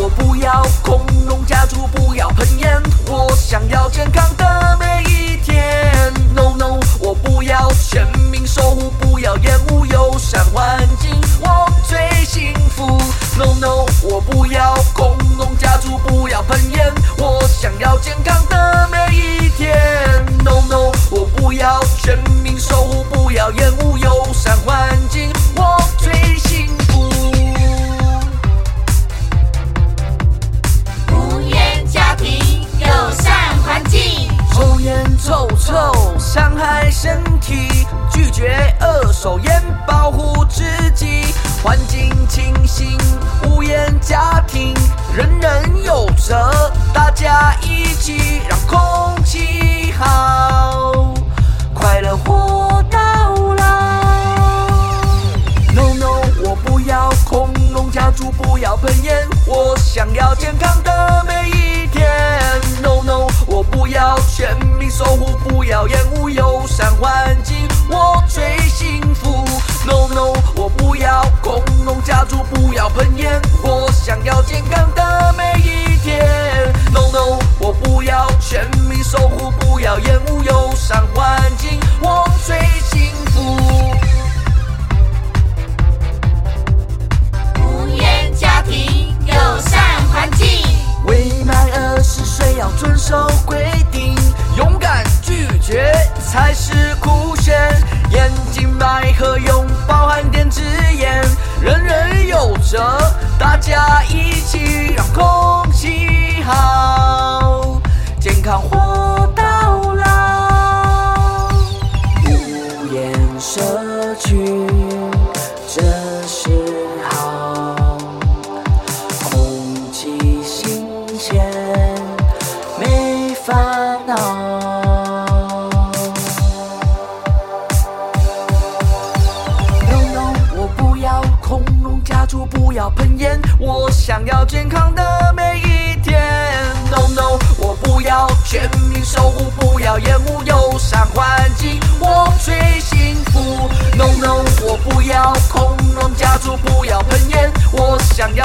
我不要空农家猪，不要喷烟，我想要健康的每一天。 No no， 我不要全民守护，不要烟雾友善环境，我最幸福。No no， 我不要空农家猪，不要喷烟，我想要健康的每一天。No no， 我不要全民守护，不要烟雾友善环境，我最幸福。伤害身体，拒绝二手烟，保护自己。环境清新，无烟家庭，人人有责，大家一起让空气好，快乐活到老。No no， 我不要空农家猪，不要喷烟，我想要健康的每一天。No no， 我不要全民守护，不要烟雾友善环境，我最幸福。No no， 我不要工农家猪，不要喷烟，我想要健康的每一天。No no， 我不要全民守护，不要烟雾友善环境，我最幸福。无烟家庭，友善环境，未满20岁要遵守规定，勇敢拒绝才是酷炫。眼睛麦和拥抱含电之眼，人人有责，大家一起让空气好，健康活到老。无烟社区真是好，空气新鲜。烦恼。No no， 我不要空农家猪，不要喷烟，我想要健康的每一天。No no， 我不要全民守护，不要烟雾友善环境，我最幸福。No no， 我不要空农家猪，不要喷烟，我想要。